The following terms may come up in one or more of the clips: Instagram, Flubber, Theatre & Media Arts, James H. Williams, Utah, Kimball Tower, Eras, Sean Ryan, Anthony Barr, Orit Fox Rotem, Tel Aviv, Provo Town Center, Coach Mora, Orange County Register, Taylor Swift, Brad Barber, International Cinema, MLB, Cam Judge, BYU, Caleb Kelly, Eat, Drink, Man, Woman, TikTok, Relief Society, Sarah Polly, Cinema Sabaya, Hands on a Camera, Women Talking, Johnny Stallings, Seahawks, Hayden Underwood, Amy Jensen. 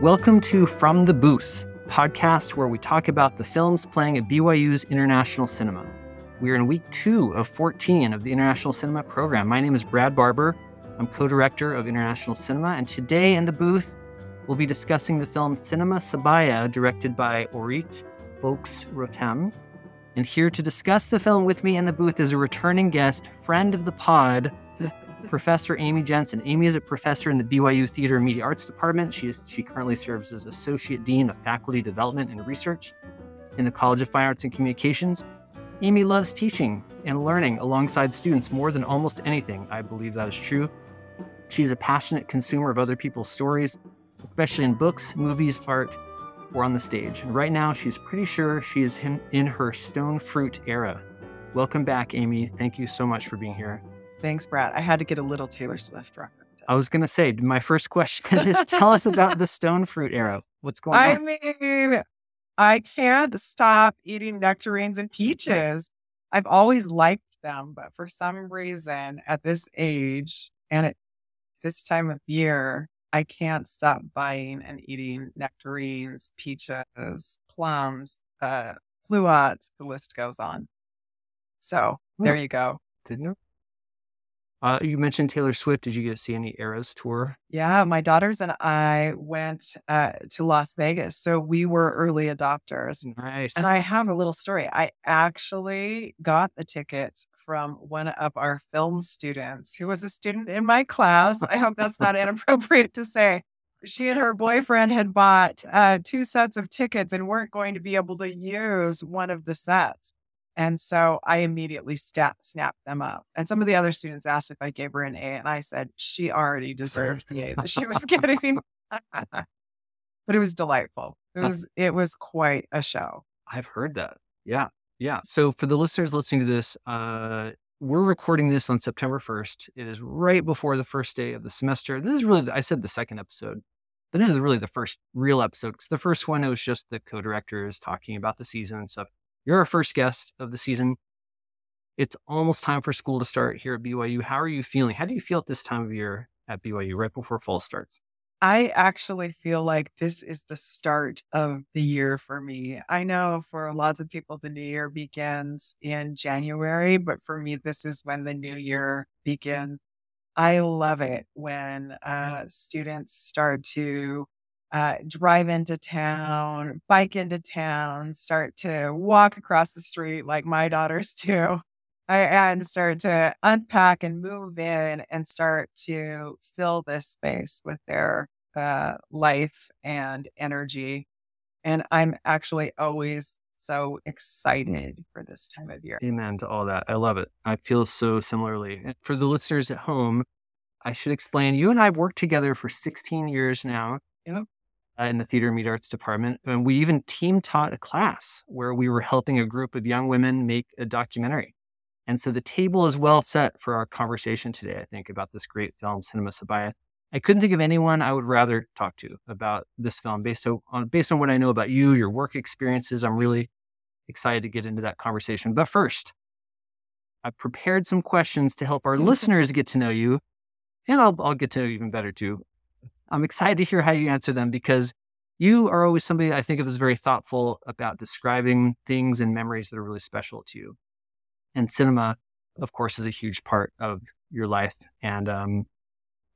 Welcome to From the Booth, a podcast where we talk about the films playing at BYU's International Cinema. We're in week 2 of 14 of the International Cinema program. My name is Brad Barber. I'm co-director of International Cinema, and today in the booth, we'll be discussing the film Cinema Sabaya, directed by Orit Fox Rotem. And here to discuss the film with me in the booth is a returning guest, friend of the pod, Professor Amy Jensen. Amy is a professor in the BYU Theater and Media Arts Department. She currently serves as Associate Dean of Faculty Development and Research in the College of Fine Arts and Communications. Amy loves teaching and learning alongside students more than almost anything. I believe that is true. She's a passionate consumer of other people's stories, especially in books, movies, art, or on the stage. And right now, she's pretty sure she is in her Stone Fruit era. Welcome back, Amy. Thank you so much for being here. Thanks, Brad. I had to get a little Taylor Swift reference. I was going to say, my first question is, tell us about the Stone Fruit era. What's going on? I mean, I can't stop eating nectarines and peaches. I've always liked them, but for some reason at this age and at this time of year, I can't stop buying and eating nectarines, peaches, plums, pluots. The list goes on. So there you go. Didn't you? You mentioned Taylor Swift. Did you get to see any Eras tour? Yeah, my daughters and I went to Las Vegas. So we were early adopters. Nice. And I have a little story. I actually got the tickets from one of our film students who was a student in my class. I hope that's not inappropriate to say. She and her boyfriend had bought 2 sets of tickets and weren't going to be able to use one of the sets. And so I immediately snapped them up. And some of the other students asked if I gave her an A, and I said she already deserved the A that she was getting. But it was delightful. It was quite a show. I've heard that. Yeah. Yeah. So for the listeners listening to this, we're recording this on September 1st. It is right before the first day of the semester. This is really, I said the second episode, but this is really the first real episode, because the first one, it was just the co-directors talking about the season and stuff. You're our first guest of the season. It's almost time for school to start here at BYU. How are you feeling? How do you feel at this time of year at BYU right before fall starts? I actually feel like this is the start of the year for me. I know for lots of people, the new year begins in January, but for me, this is when the new year begins. I love it when students start to drive into town, bike into town, start to walk across the street like my daughters do, and start to unpack and move in and start to fill this space with their life and energy. And I'm actually always so excited for this time of year. Amen to all that. I love it. I feel so similarly. And for the listeners at home, I should explain, you and I have worked together for 16 years now. Yep. In the Theater and Media Arts Department. And we even team taught a class where we were helping a group of young women make a documentary. And so the table is well set for our conversation today, I think, about this great film, Cinema Sabaya. I couldn't think of anyone I would rather talk to about this film based on what I know about you, your work experiences. I'm really excited to get into that conversation. But first, I've prepared some questions to help our listeners get to know you. And I'll get to know you even better, too. I'm excited to hear how you answer them, because you are always somebody I think of as very thoughtful about describing things and memories that are really special to you. And cinema, of course, is a huge part of your life. And I'm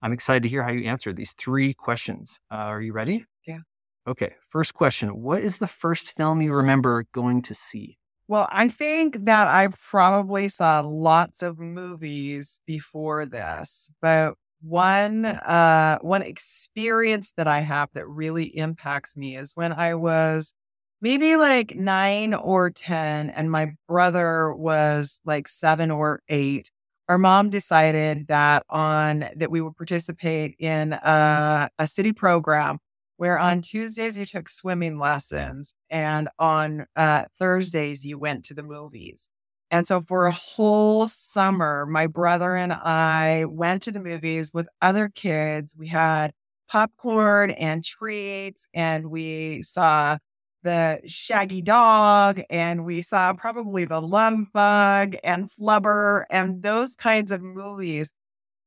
excited to hear how you answer these 3 questions. Are you ready? Yeah. Okay. First question. What is the first film you remember going to see? Well, I think that I probably saw lots of movies before this, but one experience that I have that really impacts me is when I was maybe like 9 or 10 and my brother was like 7 or 8. Our mom decided that we would participate in a city program where on Tuesdays you took swimming lessons and on Thursdays you went to the movies. And so for a whole summer, my brother and I went to the movies with other kids. We had popcorn and treats, and we saw the Shaggy Dog, and we saw probably the Lum Bug and Flubber and those kinds of movies.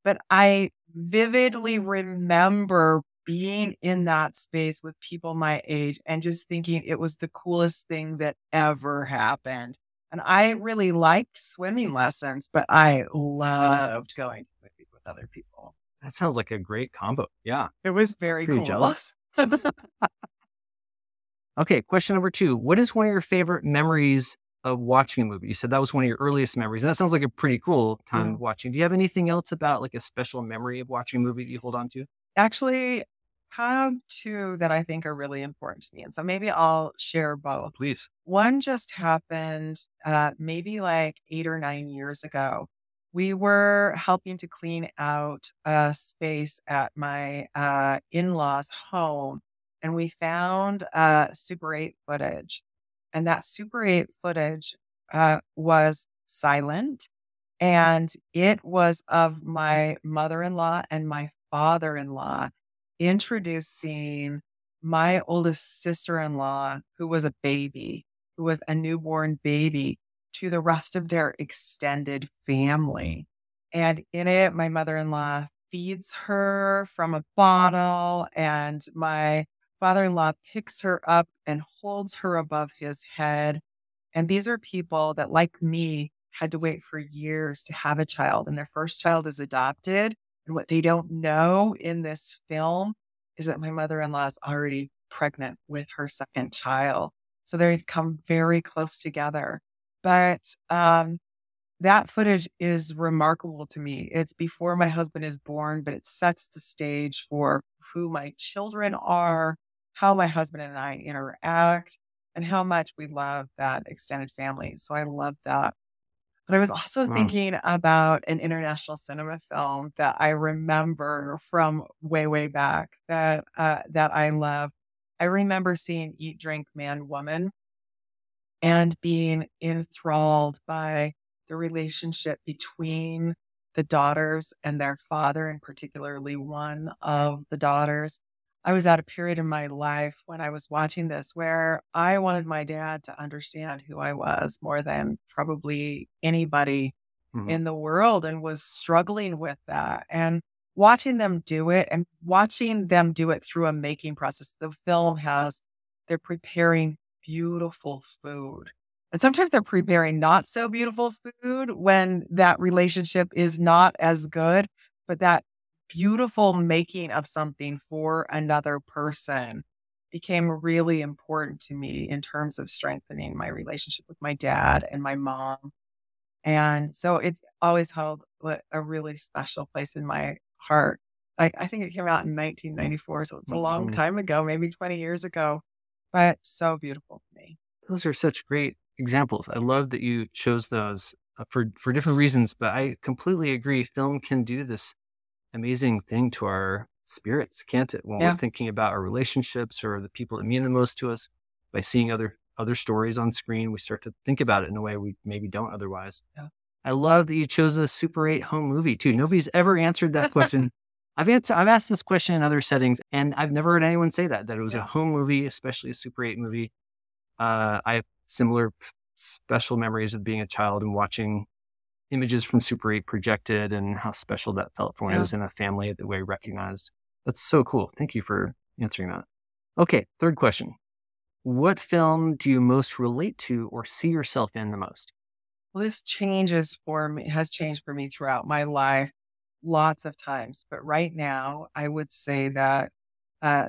But I vividly remember being in that space with people my age and just thinking it was the coolest thing that ever happened. And I really liked swimming lessons, but I loved going to movies with other people. That sounds like a great combo. Yeah. It was very cool. Pretty jealous. Okay, question number 2. What is one of your favorite memories of watching a movie? You said that was one of your earliest memories. That sounds like a pretty cool time watching. Do you have anything else about like a special memory of watching a movie that you hold on to? Actually, have 2 that I think are really important to me. And so maybe I'll share both. Please. One just happened maybe like 8 or 9 years ago. We were helping to clean out a space at my in-laws' home, and we found Super 8 footage. And that Super 8 footage was silent, and it was of my mother-in-law and my father-in-law introducing my oldest sister-in-law, who was a baby, who was a newborn baby, to the rest of their extended family. And in it, my mother-in-law feeds her from a bottle, and my father-in-law picks her up and holds her above his head. And these are people that, like me, had to wait for years to have a child, and their first child is adopted. And what they don't know in this film is that my mother-in-law is already pregnant with her second child. So they come very close together. But that footage is remarkable to me. It's before my husband is born, but it sets the stage for who my children are, how my husband and I interact, and how much we love that extended family. So I love that. But I was also thinking about an international cinema film that I remember from way, way back that I love. I remember seeing Eat, Drink, Man, Woman and being enthralled by the relationship between the daughters and their father, and particularly one of the daughters. I was at a period in my life when I was watching this where I wanted my dad to understand who I was more than probably anybody in the world, and was struggling with that. And watching them do it, and watching them do it through a making process. The film has, they're preparing beautiful food. And sometimes they're preparing not so beautiful food when that relationship is not as good, but that beautiful making of something for another person became really important to me in terms of strengthening my relationship with my dad and my mom. And so it's always held a really special place in my heart. I think it came out in 1994, so it's a long time ago, maybe 20 years ago, but so beautiful to me. Those are such great examples. I love that you chose those for different reasons, but I completely agree. Film can do this amazing thing to our spirits, can't it? When we're thinking about our relationships or the people that mean the most to us, by seeing other stories on screen, we start to think about it in a way we maybe don't otherwise. Yeah. I love that you chose a Super 8 home movie too. Nobody's ever answered that question. I've asked this question in other settings, and I've never heard anyone say that it was a home movie, especially a Super 8 movie. I have similar special memories of being a child and watching images from Super 8 projected, and how special that felt for when I was in a family that we recognized. That's so cool. Thank you for answering that. Okay, third question. What film do you most relate to or see yourself in the most? Well, this has changed for me throughout my life lots of times. But right now, I would say that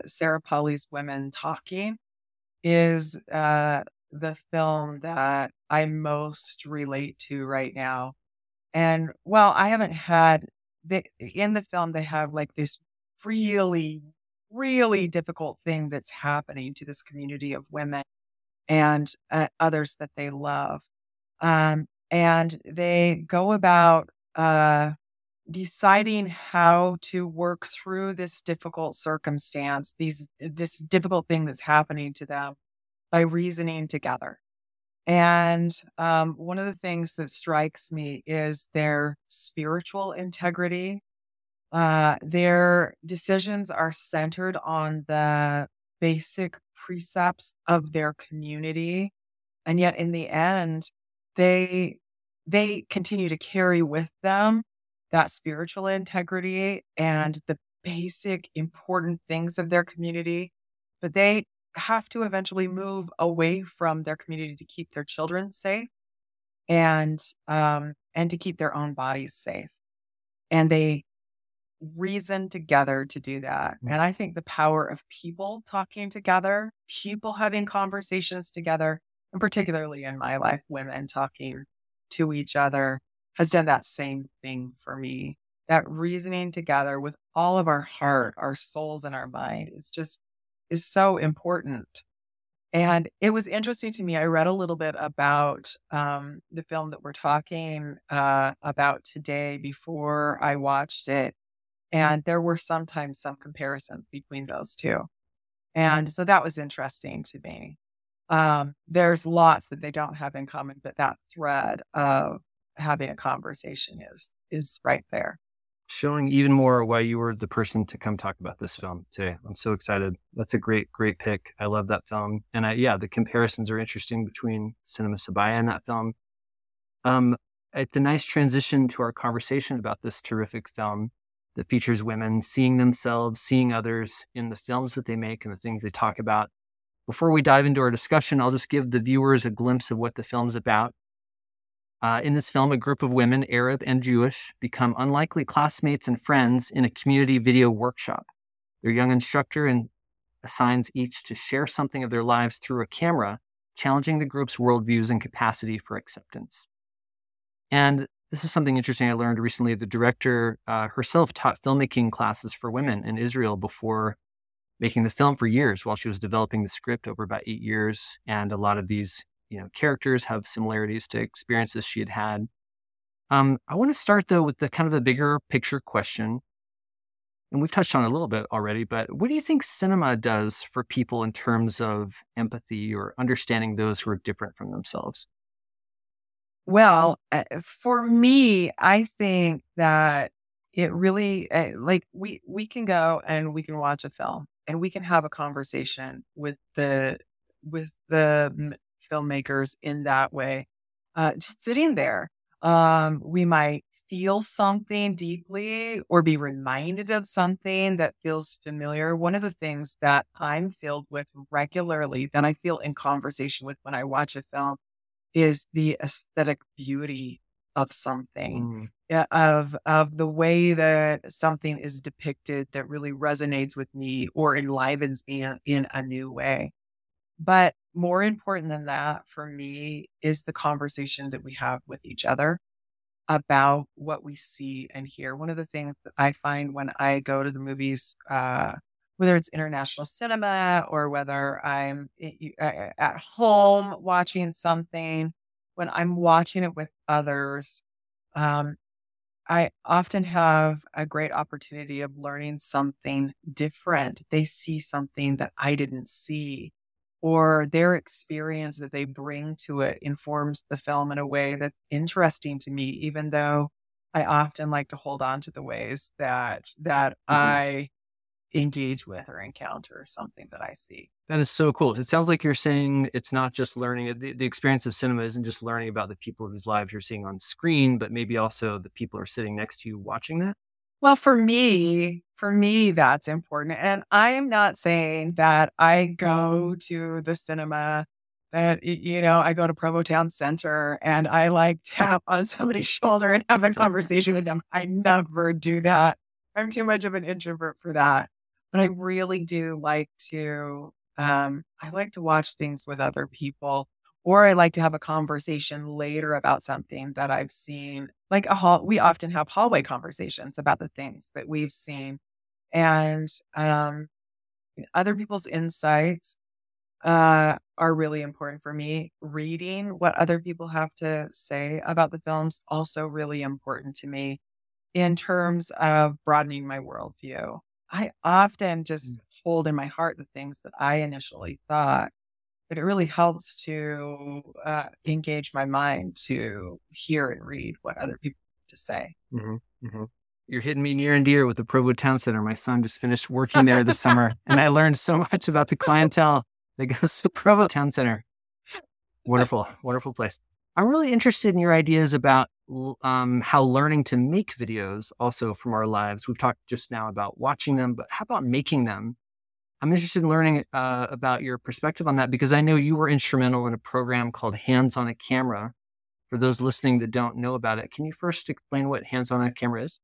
Sarah Polly's Women Talking is the film that I most relate to right now. And well, I haven't had in the film, they have like this really, really difficult thing that's happening to this community of women and others that they love. And they go about deciding how to work through this difficult circumstance, this difficult thing that's happening to them, by reasoning together. And one of the things that strikes me is their spiritual integrity. Their decisions are centered on the basic precepts of their community. And yet in the end, they continue to carry with them that spiritual integrity and the basic, important things of their community, but they have to eventually move away from their community to keep their children safe and to keep their own bodies safe. And they reason together to do that. And I think the power of people talking together, people having conversations together, and particularly in my life, women talking to each other has done that same thing for me. That reasoning together with all of our heart, our souls, and our mind is so important. And it was interesting to me. I read a little bit about the film that we're talking about today before I watched it. And there were sometimes some comparisons between those two. And so that was interesting to me. There's lots that they don't have in common, but that thread of having a conversation is right there. Showing even more why you were the person to come talk about this film today. I'm so excited. That's a great, great pick. I love that film. And the comparisons are interesting between Cinema Sabaya and that film. It's a nice transition to our conversation about this terrific film that features women seeing themselves, seeing others in the films that they make and the things they talk about. Before we dive into our discussion, I'll just give the viewers a glimpse of what the film's about. In this film, a group of women, Arab and Jewish, become unlikely classmates and friends in a community video workshop. Their young instructor assigns each to share something of their lives through a camera, challenging the group's worldviews and capacity for acceptance. And this is something interesting I learned recently. The director herself taught filmmaking classes for women in Israel before making the film for years while she was developing the script over about 8 years. And a lot of these characters have similarities to experiences she had had. I want to start, though, with the kind of a bigger picture question. And we've touched on it a little bit already, but what do you think cinema does for people in terms of empathy or understanding those who are different from themselves? Well, for me, I think that it really, we can go and we can watch a film and we can have a conversation with the filmmakers in that way, just sitting there. We might feel something deeply or be reminded of something that feels familiar. One of the things that I'm filled with regularly that I feel in conversation with when I watch a film is the aesthetic beauty of something, of the way that something is depicted that really resonates with me or enlivens me in a new way. But more important than that for me is the conversation that we have with each other about what we see and hear. One of the things that I find when I go to the movies, whether it's international cinema or whether I'm at home watching something, when I'm watching it with others, I often have a great opportunity of learning something different. They see something that I didn't see, or their experience that they bring to it informs the film in a way that's interesting to me, even though I often like to hold on to the ways that I engage with or encounter something that I see. That is so cool. It sounds like you're saying it's not just learning. The experience of cinema isn't just learning about the people whose lives you're seeing on screen, but maybe also the people who are sitting next to you watching that. Well, for me, that's important. And I am not saying that I go to the cinema, that, I go to Provo Town Center and I tap on somebody's shoulder and have a conversation with them. I never do that. I'm too much of an introvert for that. But I really do like to, I like to watch things with other people, or I like to have a conversation later about something that I've seen. We often have hallway conversations about the things that we've seen, and other people's insights are really important for me. Reading what other people have to say about the films also really important to me in terms of broadening my worldview. I often just hold in my heart the things that I initially thought, but it really helps to engage my mind to hear and read what other people have to say. Mm-hmm, mm-hmm. You're hitting me near and dear with the Provo Town Center. My son just finished working there this summer, and I learned so much about the clientele that goes to Provo Town Center. Wonderful, wonderful place. I'm really interested in your ideas about how learning to make videos also from our lives. We've talked just now about watching them, but how about making them? I'm interested in learning about your perspective on that, because I know you were instrumental in a program called Hands on a Camera. For those listening that don't know about it, can you first explain what Hands on a Camera is?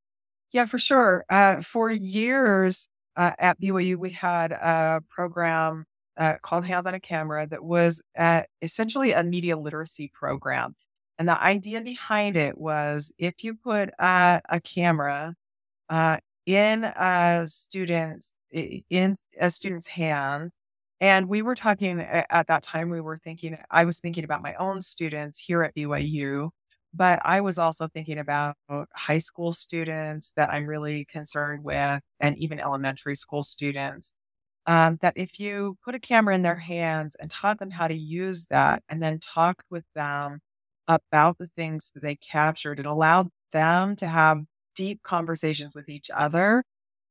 Yeah, for sure. For years at BYU, we had a program called Hands on a Camera that was essentially a media literacy program. And the idea behind it was if you put a camera in a student's hands. And we were talking at that time, I was thinking about my own students here at BYU, but I was also thinking about high school students that I'm really concerned with, and even elementary school students, that if you put a camera in their hands and taught them how to use that, and then talked with them about the things that they captured and allowed them to have deep conversations with each other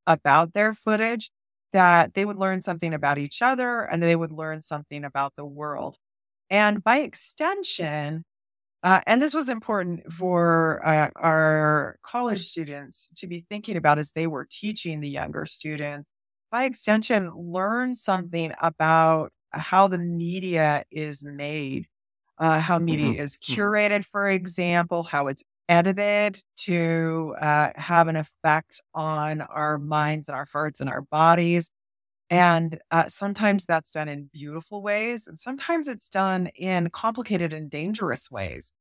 about their footage, that they would learn something about each other and they would learn something about the world. And by extension, and this was important for our college students to be thinking about as they were teaching the younger students, by extension, learn something about how the media is made, how media is curated, for example, how it's edited to have an effect on our minds and our hearts and our bodies. And sometimes that's done in beautiful ways, and sometimes it's done in complicated and dangerous ways.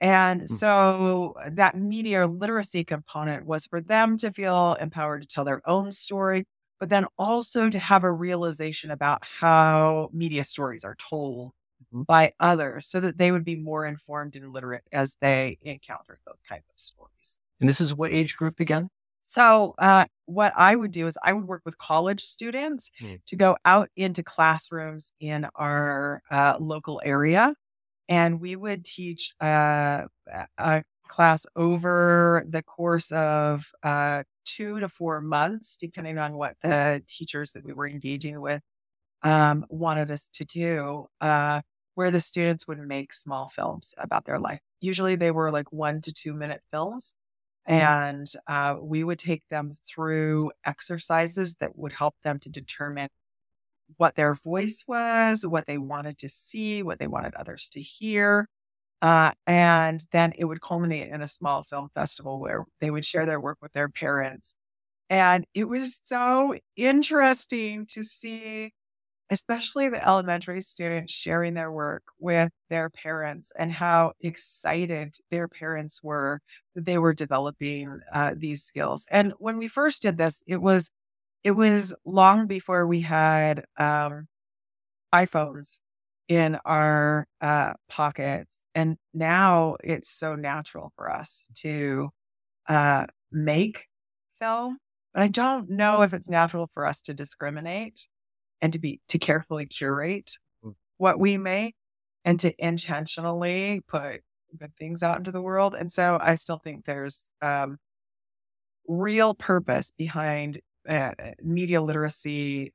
And so that media literacy component was for them to feel empowered to tell their own story, but then also to have a realization about how media stories are told by others, so that they would be more informed and literate as they encounter those kinds of stories. And this is what age group again? So what I would do is I would work with college students to go out into classrooms in our local area. And we would teach a class over the course of 2 to 4 months, depending on what the teachers that we were engaging with wanted us to do. Where the students would make small films about their life. Usually they were like 1 to 2 minute films. And we would take them through exercises that would help them to determine what their voice was, what they wanted to see, what they wanted others to hear. And then it would culminate in a small film festival where they would share their work with their parents. And it was so interesting to see, especially the elementary students sharing their work with their parents, and how excited their parents were that they were developing these skills. And when we first did this, it was long before we had iPhones in our pockets. And now it's so natural for us to make film, but I don't know if it's natural for us to discriminate and to carefully curate what we make and to intentionally put good things out into the world. And so I still think there's real purpose behind media literacy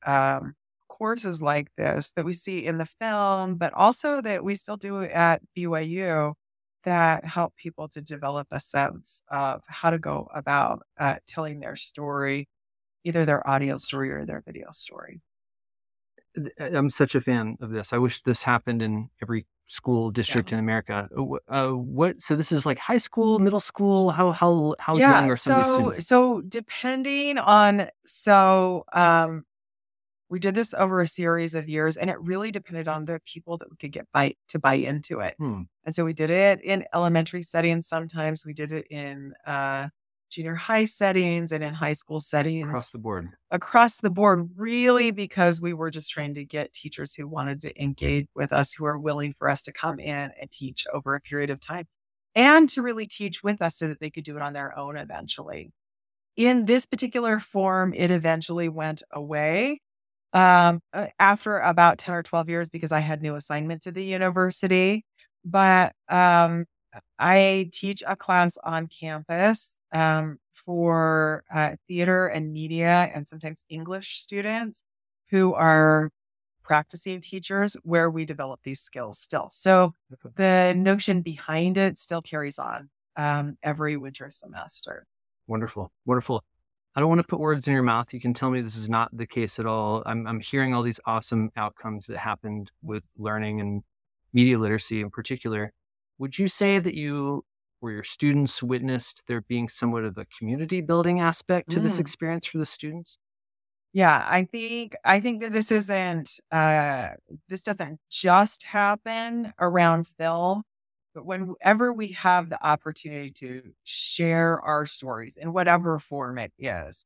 courses like this that we see in the film, but also that we still do at BYU, that help people to develop a sense of how to go about telling their story, either their audio story or their video story. I'm such a fan of this. I wish this happened in every school district in America. So this is like high school, middle school. How young are some of these students? So depending on, we did this over a series of years, and it really depended on the people that we could get to buy into it. And so we did it in elementary settings. Sometimes we did it in junior high settings and in high school settings. Across the board, really, because we were just trying to get teachers who wanted to engage with us, who are willing for us to come in and teach over a period of time and to really teach with us so that they could do it on their own eventually. In this particular form, it eventually went away after about 10 or 12 years because I had new assignments at the university. But I teach a class on campus for theater and media, and sometimes English students who are practicing teachers where we develop these skills still. So the notion behind it still carries on every winter semester. Wonderful. Wonderful. I don't want to put words in your mouth. You can tell me this is not the case at all. I'm hearing all these awesome outcomes that happened with learning and media literacy in particular. Would you say that you or your students witnessed there being somewhat of a community building aspect to this experience for the students? Yeah, I think that this isn't this doesn't just happen around film. But whenever we have the opportunity to share our stories in whatever form it is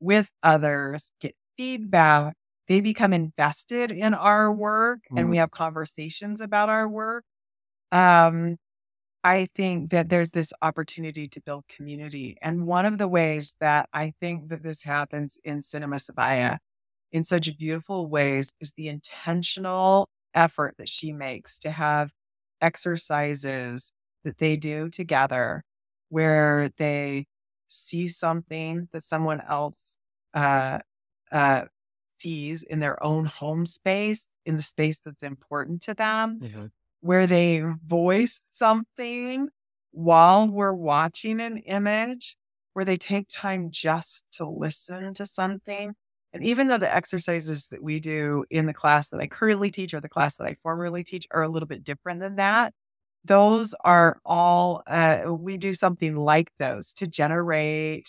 with others, get feedback, they become invested in our work and we have conversations about our work. I think that there's this opportunity to build community. And one of the ways that I think that this happens in Cinema Sabaya in such beautiful ways is the intentional effort that she makes to have exercises that they do together where they see something that someone else sees in their own home space, in the space that's important to them, where they voice something while we're watching an image, where they take time just to listen to something. And even though the exercises that we do in the class that I currently teach or the class that I formerly teach are a little bit different than that, those are all, we do something like those to generate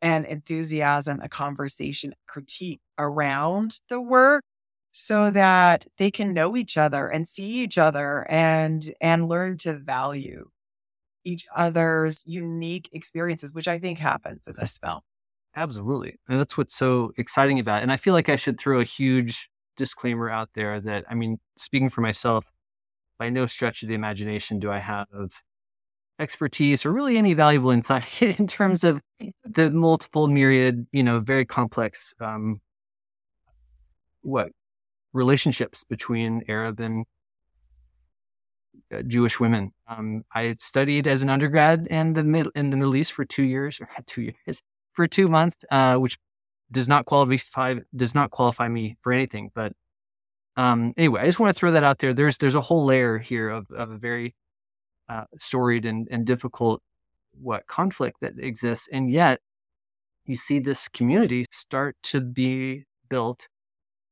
an enthusiasm, a conversation, a critique around the work so that they can know each other and see each other and learn to value each other's unique experiences, which I think happens in this film. Absolutely. And that's what's so exciting about it. And I feel like I should throw a huge disclaimer out there that, I mean, speaking for myself, by no stretch of the imagination do I have expertise or really any valuable insight in terms of the multiple myriad, very complex, relationships between Arab and Jewish women. I had studied as an undergrad in the Middle East for 2 years, 2 months, which does not qualify me for anything. But anyway, I just want to throw that out there. There's a whole layer here of a very storied and difficult conflict that exists, and yet you see this community start to be built.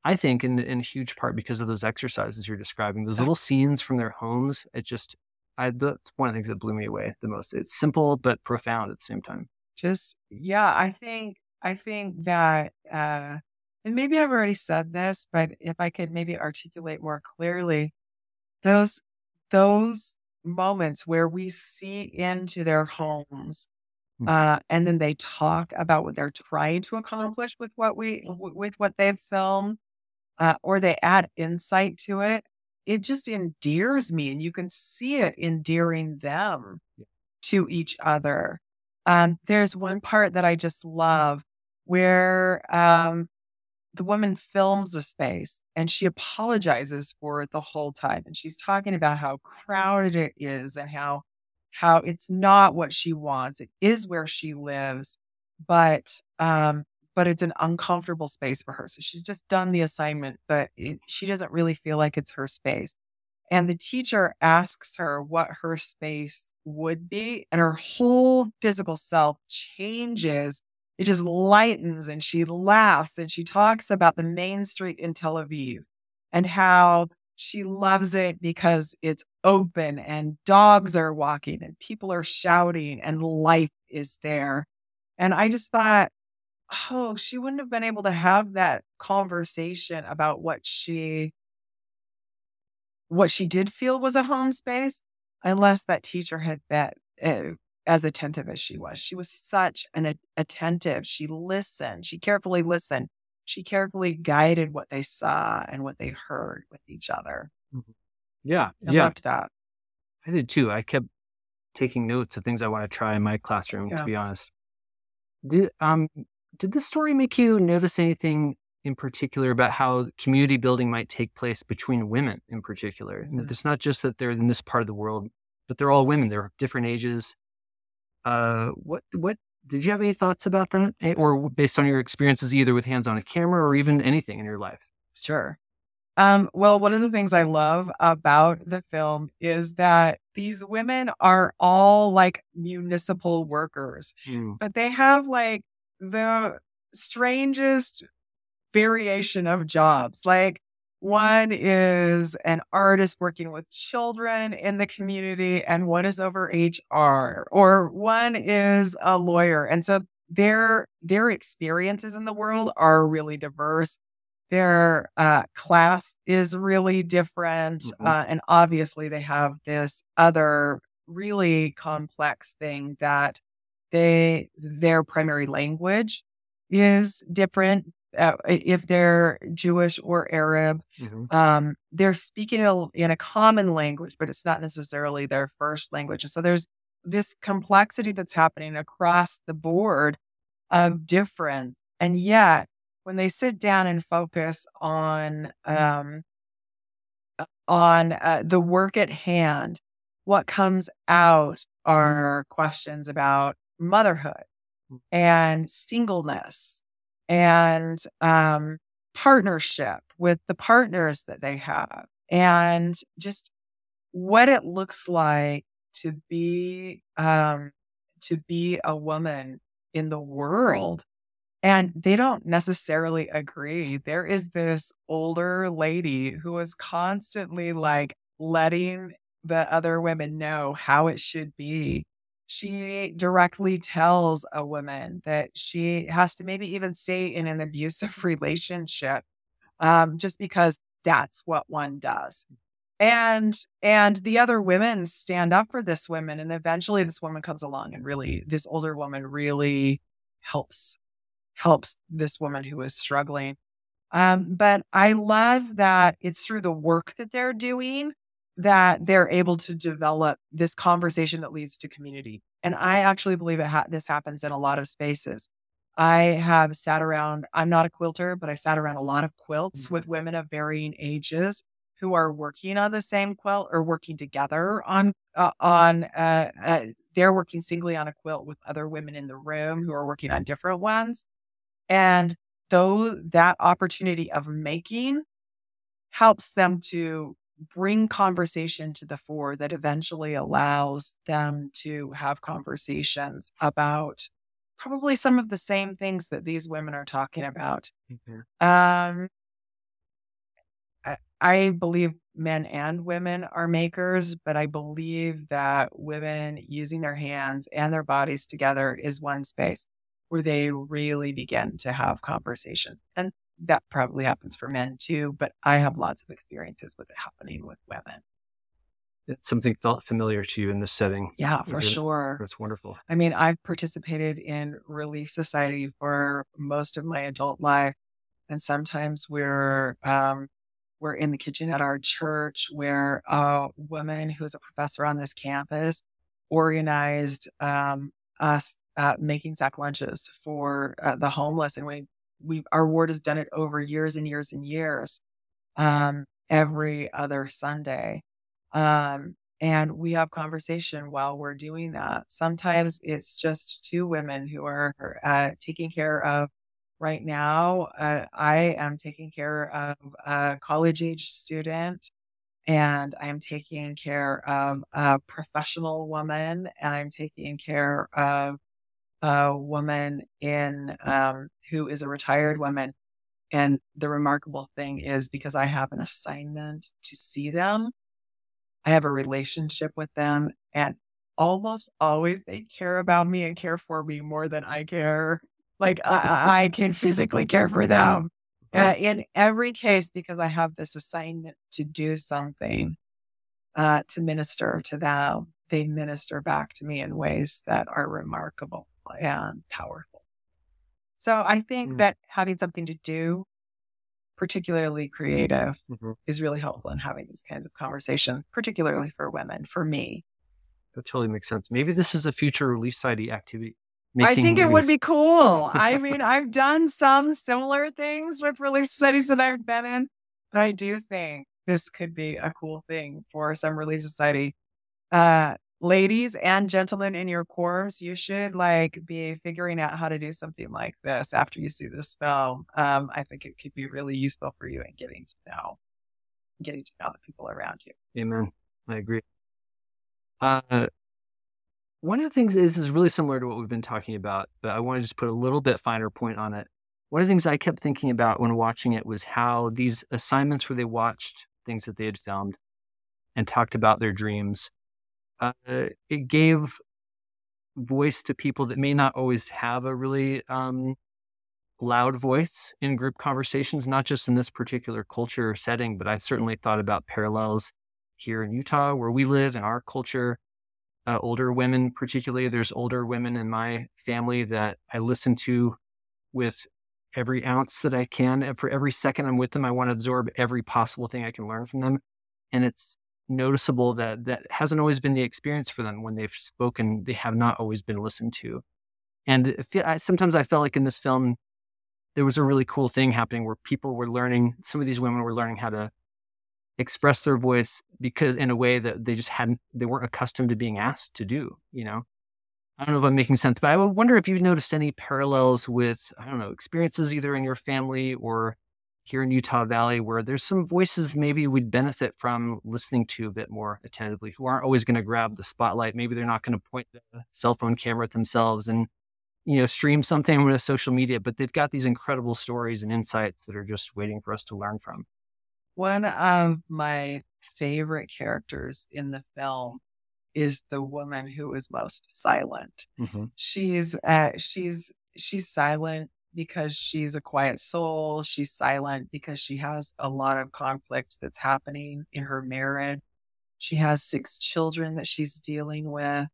I think in huge part because of those exercises you're describing, those little scenes from their homes. That's one of the things that blew me away the most. It's simple but profound at the same time. I think that, and maybe I've already said this, but if I could maybe articulate more clearly, those moments where we see into their homes, and then they talk about what they're trying to accomplish with what they've filmed, or they add insight to it, it just endears me, and you can see it endearing them to each other. There's one part that I just love where the woman films a space and she apologizes for it the whole time. And she's talking about how crowded it is and how it's not what she wants. It is where she lives, but it's an uncomfortable space for her. So she's just done the assignment, but she doesn't really feel like it's her space. And the teacher asks her what her space would be, and her whole physical self changes. It just lightens, and she laughs, and she talks about the main street in Tel Aviv and how she loves it because it's open and dogs are walking and people are shouting and life is there. And I just thought, oh, she wouldn't have been able to have that conversation about what she did feel was a home space, unless that teacher had been as attentive as she was. She was such an attentive. She listened. She carefully listened. She carefully guided what they saw and what they heard with each other. Yeah. I loved that. I did too. I kept taking notes of things I want to try in my classroom, to be honest. Did this story make you notice anything in particular about how community building might take place between women in particular? Mm-hmm. It's not just that they're in this part of the world, but they're all women. They're different ages. What did you have any thoughts about that? Or based on your experiences, either with Hands on a Camera or even anything in your life? Sure. Well, one of the things I love about the film is that these women are all like municipal workers, but they have like the strangest variation of jobs. Like one is an artist working with children in the community, and one is over HR, or one is a lawyer. And so their experiences in the world are really diverse. Their class is really different. Mm-hmm. And obviously they have this other really complex thing that their primary language is different. If they're Jewish or Arab, they're speaking in a common language, but it's not necessarily their first language. And so there's this complexity that's happening across the board of difference. And yet, when they sit down and focus on the work at hand, what comes out are questions about motherhood and singleness and partnership with the partners that they have, and just what it looks like to be a woman in the world. And they don't necessarily agree. There is this older lady who is constantly like letting the other women know how it should be. She directly tells a woman that she has to maybe even stay in an abusive relationship just because that's what one does. And the other women stand up for this woman. And eventually this woman comes along and really, this older woman really helps this woman who is struggling. But I love that it's through the work that they're doing that they're able to develop this conversation that leads to community. And I actually believe this happens in a lot of spaces. I have sat around, I'm not a quilter, but I sat around a lot of quilts with women of varying ages who are working on the same quilt or working together on they're working singly on a quilt with other women in the room who are working on different ones. And though that opportunity of making helps them to bring conversation to the fore that eventually allows them to have conversations about probably some of the same things that these women are talking about. Mm-hmm. I believe men and women are makers, but I believe that women using their hands and their bodies together is one space where they really begin to have conversation. And that probably happens for men too, but I have lots of experiences with it happening with women. It's something felt familiar to you in this setting. Yeah, for sure. It's wonderful. I mean, I've participated in Relief Society for most of my adult life. And sometimes we're in the kitchen at our church where a woman who's a professor on this campus organized us making sack lunches for the homeless. And our ward has done it over years and years and years, every other Sunday. And we have conversation while we're doing that. Sometimes it's just two women who are taking care of. Right now, I am taking care of a college-age student, and I'm taking care of a professional woman, and I'm taking care of a woman who is a retired woman. And the remarkable thing is, because I have an assignment to see them, I have a relationship with them, and almost always they care about me and care for me more than I care. Like I can physically care for them in every case, because I have this assignment to do something, to minister to them. They minister back to me in ways that are remarkable and powerful. So I think that having something to do, particularly creative, is really helpful in having these kinds of conversations, particularly for women, for me. That totally makes sense. Maybe this is a future Relief Society activity. I think it would be cool. I mean, I've done some similar things with relief societies that I've been in, but I do think this could be a cool thing for some relief society. Ladies and gentlemen in your corps, you should like be figuring out how to do something like this after you see this film. I think it could be really useful for you in getting to know getting to know the people around you. Amen. I agree. One of the things is really similar to what we've been talking about, but I want to just put a little bit finer point on it. One of the things I kept thinking about when watching it was how these assignments where they watched things that they had filmed and talked about their dreams, it gave voice to people that may not always have a really loud voice in group conversations, not just in this particular culture or setting, but I certainly thought about parallels here in Utah where we live in our culture. Older women, particularly, there's older women in my family that I listen to with every ounce that I can. And for every second I'm with them, I want to absorb every possible thing I can learn from them. And it's noticeable that that hasn't always been the experience for them. When they've spoken, they have not always been listened to. And sometimes I felt like in this film, there was a really cool thing happening where people were learning, some of these women were learning how to express their voice because in a way that they just hadn't, they weren't accustomed to being asked to do, you know? I don't know if I'm making sense, but I wonder if you noticed any parallels with, I don't know, experiences either in your family or here in Utah Valley where there's some voices maybe we'd benefit from listening to a bit more attentively, who aren't always going to grab the spotlight. Maybe they're not going to point the cell phone camera at themselves and, you know, stream something with social media, but they've got these incredible stories and insights that are just waiting for us to learn from. One of my favorite characters in the film is the woman who is most silent. Mm-hmm. She's silent because she's a quiet soul. She's silent because she has a lot of conflict that's happening in her marriage. She has 6 children that she's dealing with.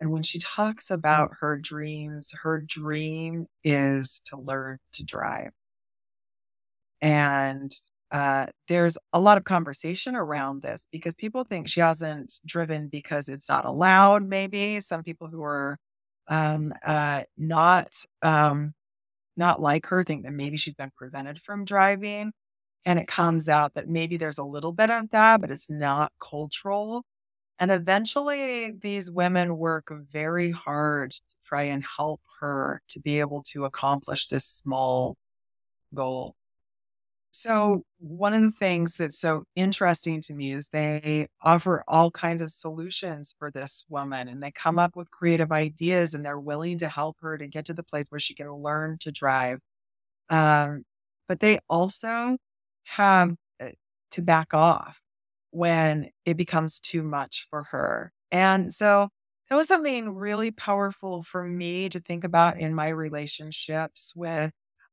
And when she talks about her dreams, her dream is to learn to drive. And there's a lot of conversation around this because people think she hasn't driven because it's not allowed. Maybe some people who are not like her think that maybe she's been prevented from driving. And it comes out that maybe there's a little bit of that, but it's not cultural. And eventually these women work very hard to try and help her to be able to accomplish this small goal. So one of the things that's so interesting to me is they offer all kinds of solutions for this woman and they come up with creative ideas and they're willing to help her to get to the place where she can learn to drive. But they also have to back off when it becomes too much for her. And so that was something really powerful for me to think about in my relationships with.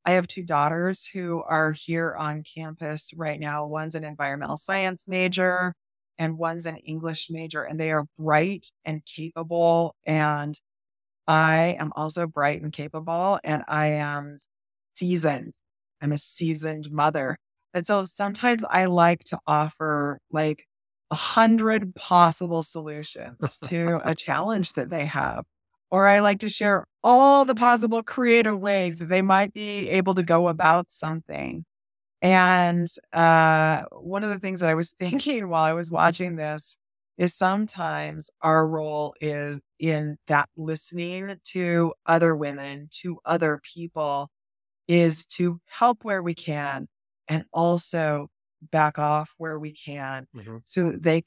I have 2 daughters who are here on campus right now. One's an environmental science major and one's an English major, and they are bright and capable. And I am also bright and capable, and I am seasoned. I'm a seasoned mother. And so sometimes I like to offer like 100 possible solutions to a challenge that they have. Or I like to share all the possible creative ways that they might be able to go about something. And one of the things that I was thinking while I was watching this is sometimes our role is in that listening to other women, to other people, is to help where we can and also back off where we can so that they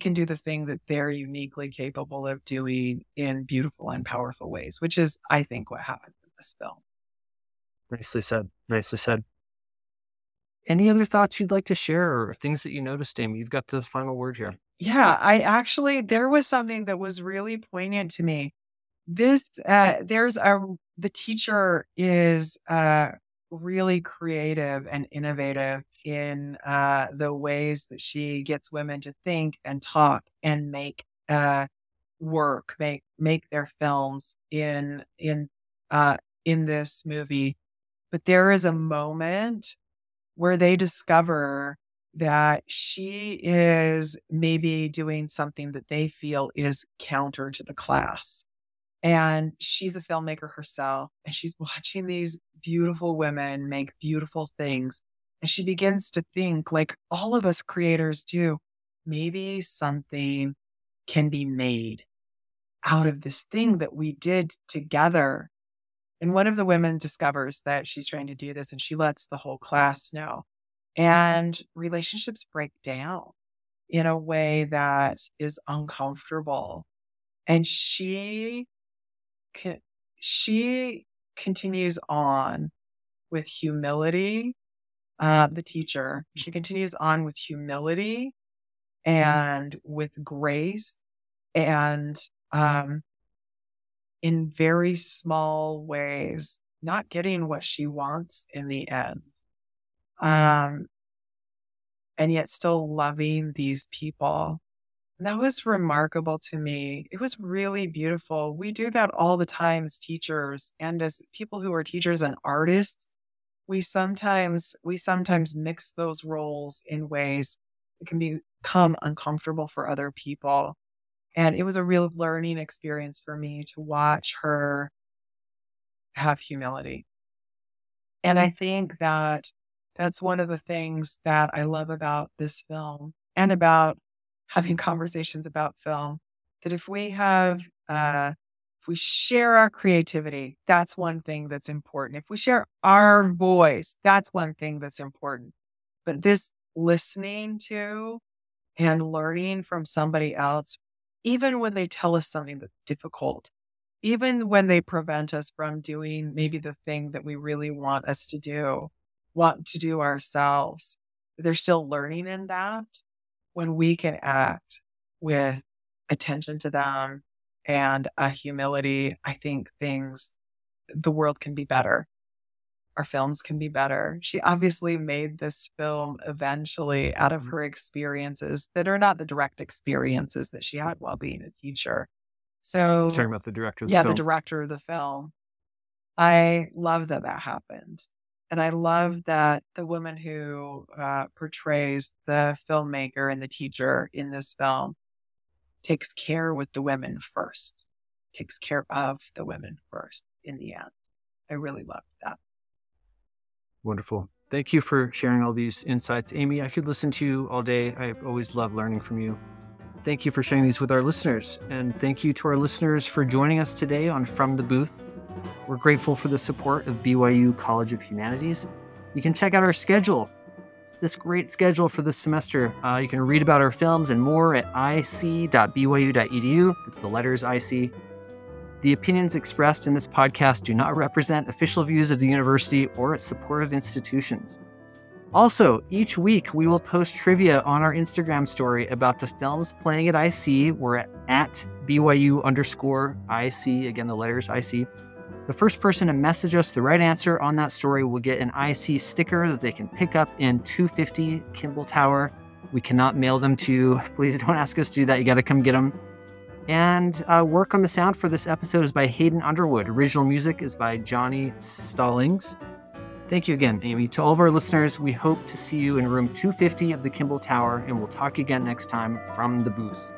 can do the thing that they're uniquely capable of doing in beautiful and powerful ways, which is, I think, what happened in this film. Nicely said. Nicely said. Any other thoughts you'd like to share or things that you noticed, Amy? You've got the final word here. Yeah, there was something that was really poignant to me. The teacher is really creative and innovative in the ways that she gets women to think and talk and make make their films in this movie. But there is a moment where they discover that she is maybe doing something that they feel is counter to the class. And she's a filmmaker herself, and she's watching these beautiful women make beautiful things. And she begins to think, like all of us creators do, maybe something can be made out of this thing that we did together. And one of the women discovers that she's trying to do this, and she lets the whole class know. And relationships break down in a way that is uncomfortable. And she continues on with humility, the teacher. She continues on with humility and with grace and in very small ways, not getting what she wants in the end. And yet still loving these people. And that was remarkable to me. It was really beautiful. We do that all the time as teachers and as people who are teachers and artists. We sometimes mix those roles in ways that can become uncomfortable for other people. And it was a real learning experience for me to watch her have humility. And I think that that's one of the things that I love about this film and about having conversations about film, that if we have, if we share our creativity, that's one thing that's important. If we share our voice, that's one thing that's important. But this listening to and learning from somebody else, even when they tell us something that's difficult, even when they prevent us from doing maybe the thing that we really want to do ourselves, they're still learning in that. When we can act with attention to them and a humility, I think the world can be better. Our films can be better. She obviously made this film eventually out of her experiences that are not the direct experiences that she had while being a teacher. So, talking about the director of the film. Yeah, the director of the film. I love that happened. And I love that the woman who portrays the filmmaker and the teacher in this film takes care with the women first, takes care of the women first in the end. I really loved that. Wonderful. Thank you for sharing all these insights. Amy, I could listen to you all day. I always love learning from you. Thank you for sharing these with our listeners. And thank you to our listeners for joining us today on From the Booth. We're grateful for the support of BYU College of Humanities. You can check out our schedule, this great schedule for this semester. You can read about our films and more at ic.byu.edu, the letters IC. The opinions expressed in this podcast do not represent official views of the university or its supportive institutions. Also, each week we will post trivia on our Instagram story about the films playing at IC. We're at @BYU_IC, again, the letters IC. The first person to message us the right answer on that story will get an IC sticker that they can pick up in 250 Kimball Tower. We cannot mail them to you. Please don't ask us to do that. You got to come get them. And work on the sound for this episode is by Hayden Underwood. Original music is by Johnny Stallings. Thank you again, Amy. To all of our listeners, we hope to see you in room 250 of the Kimball Tower, and we'll talk again next time from the booth.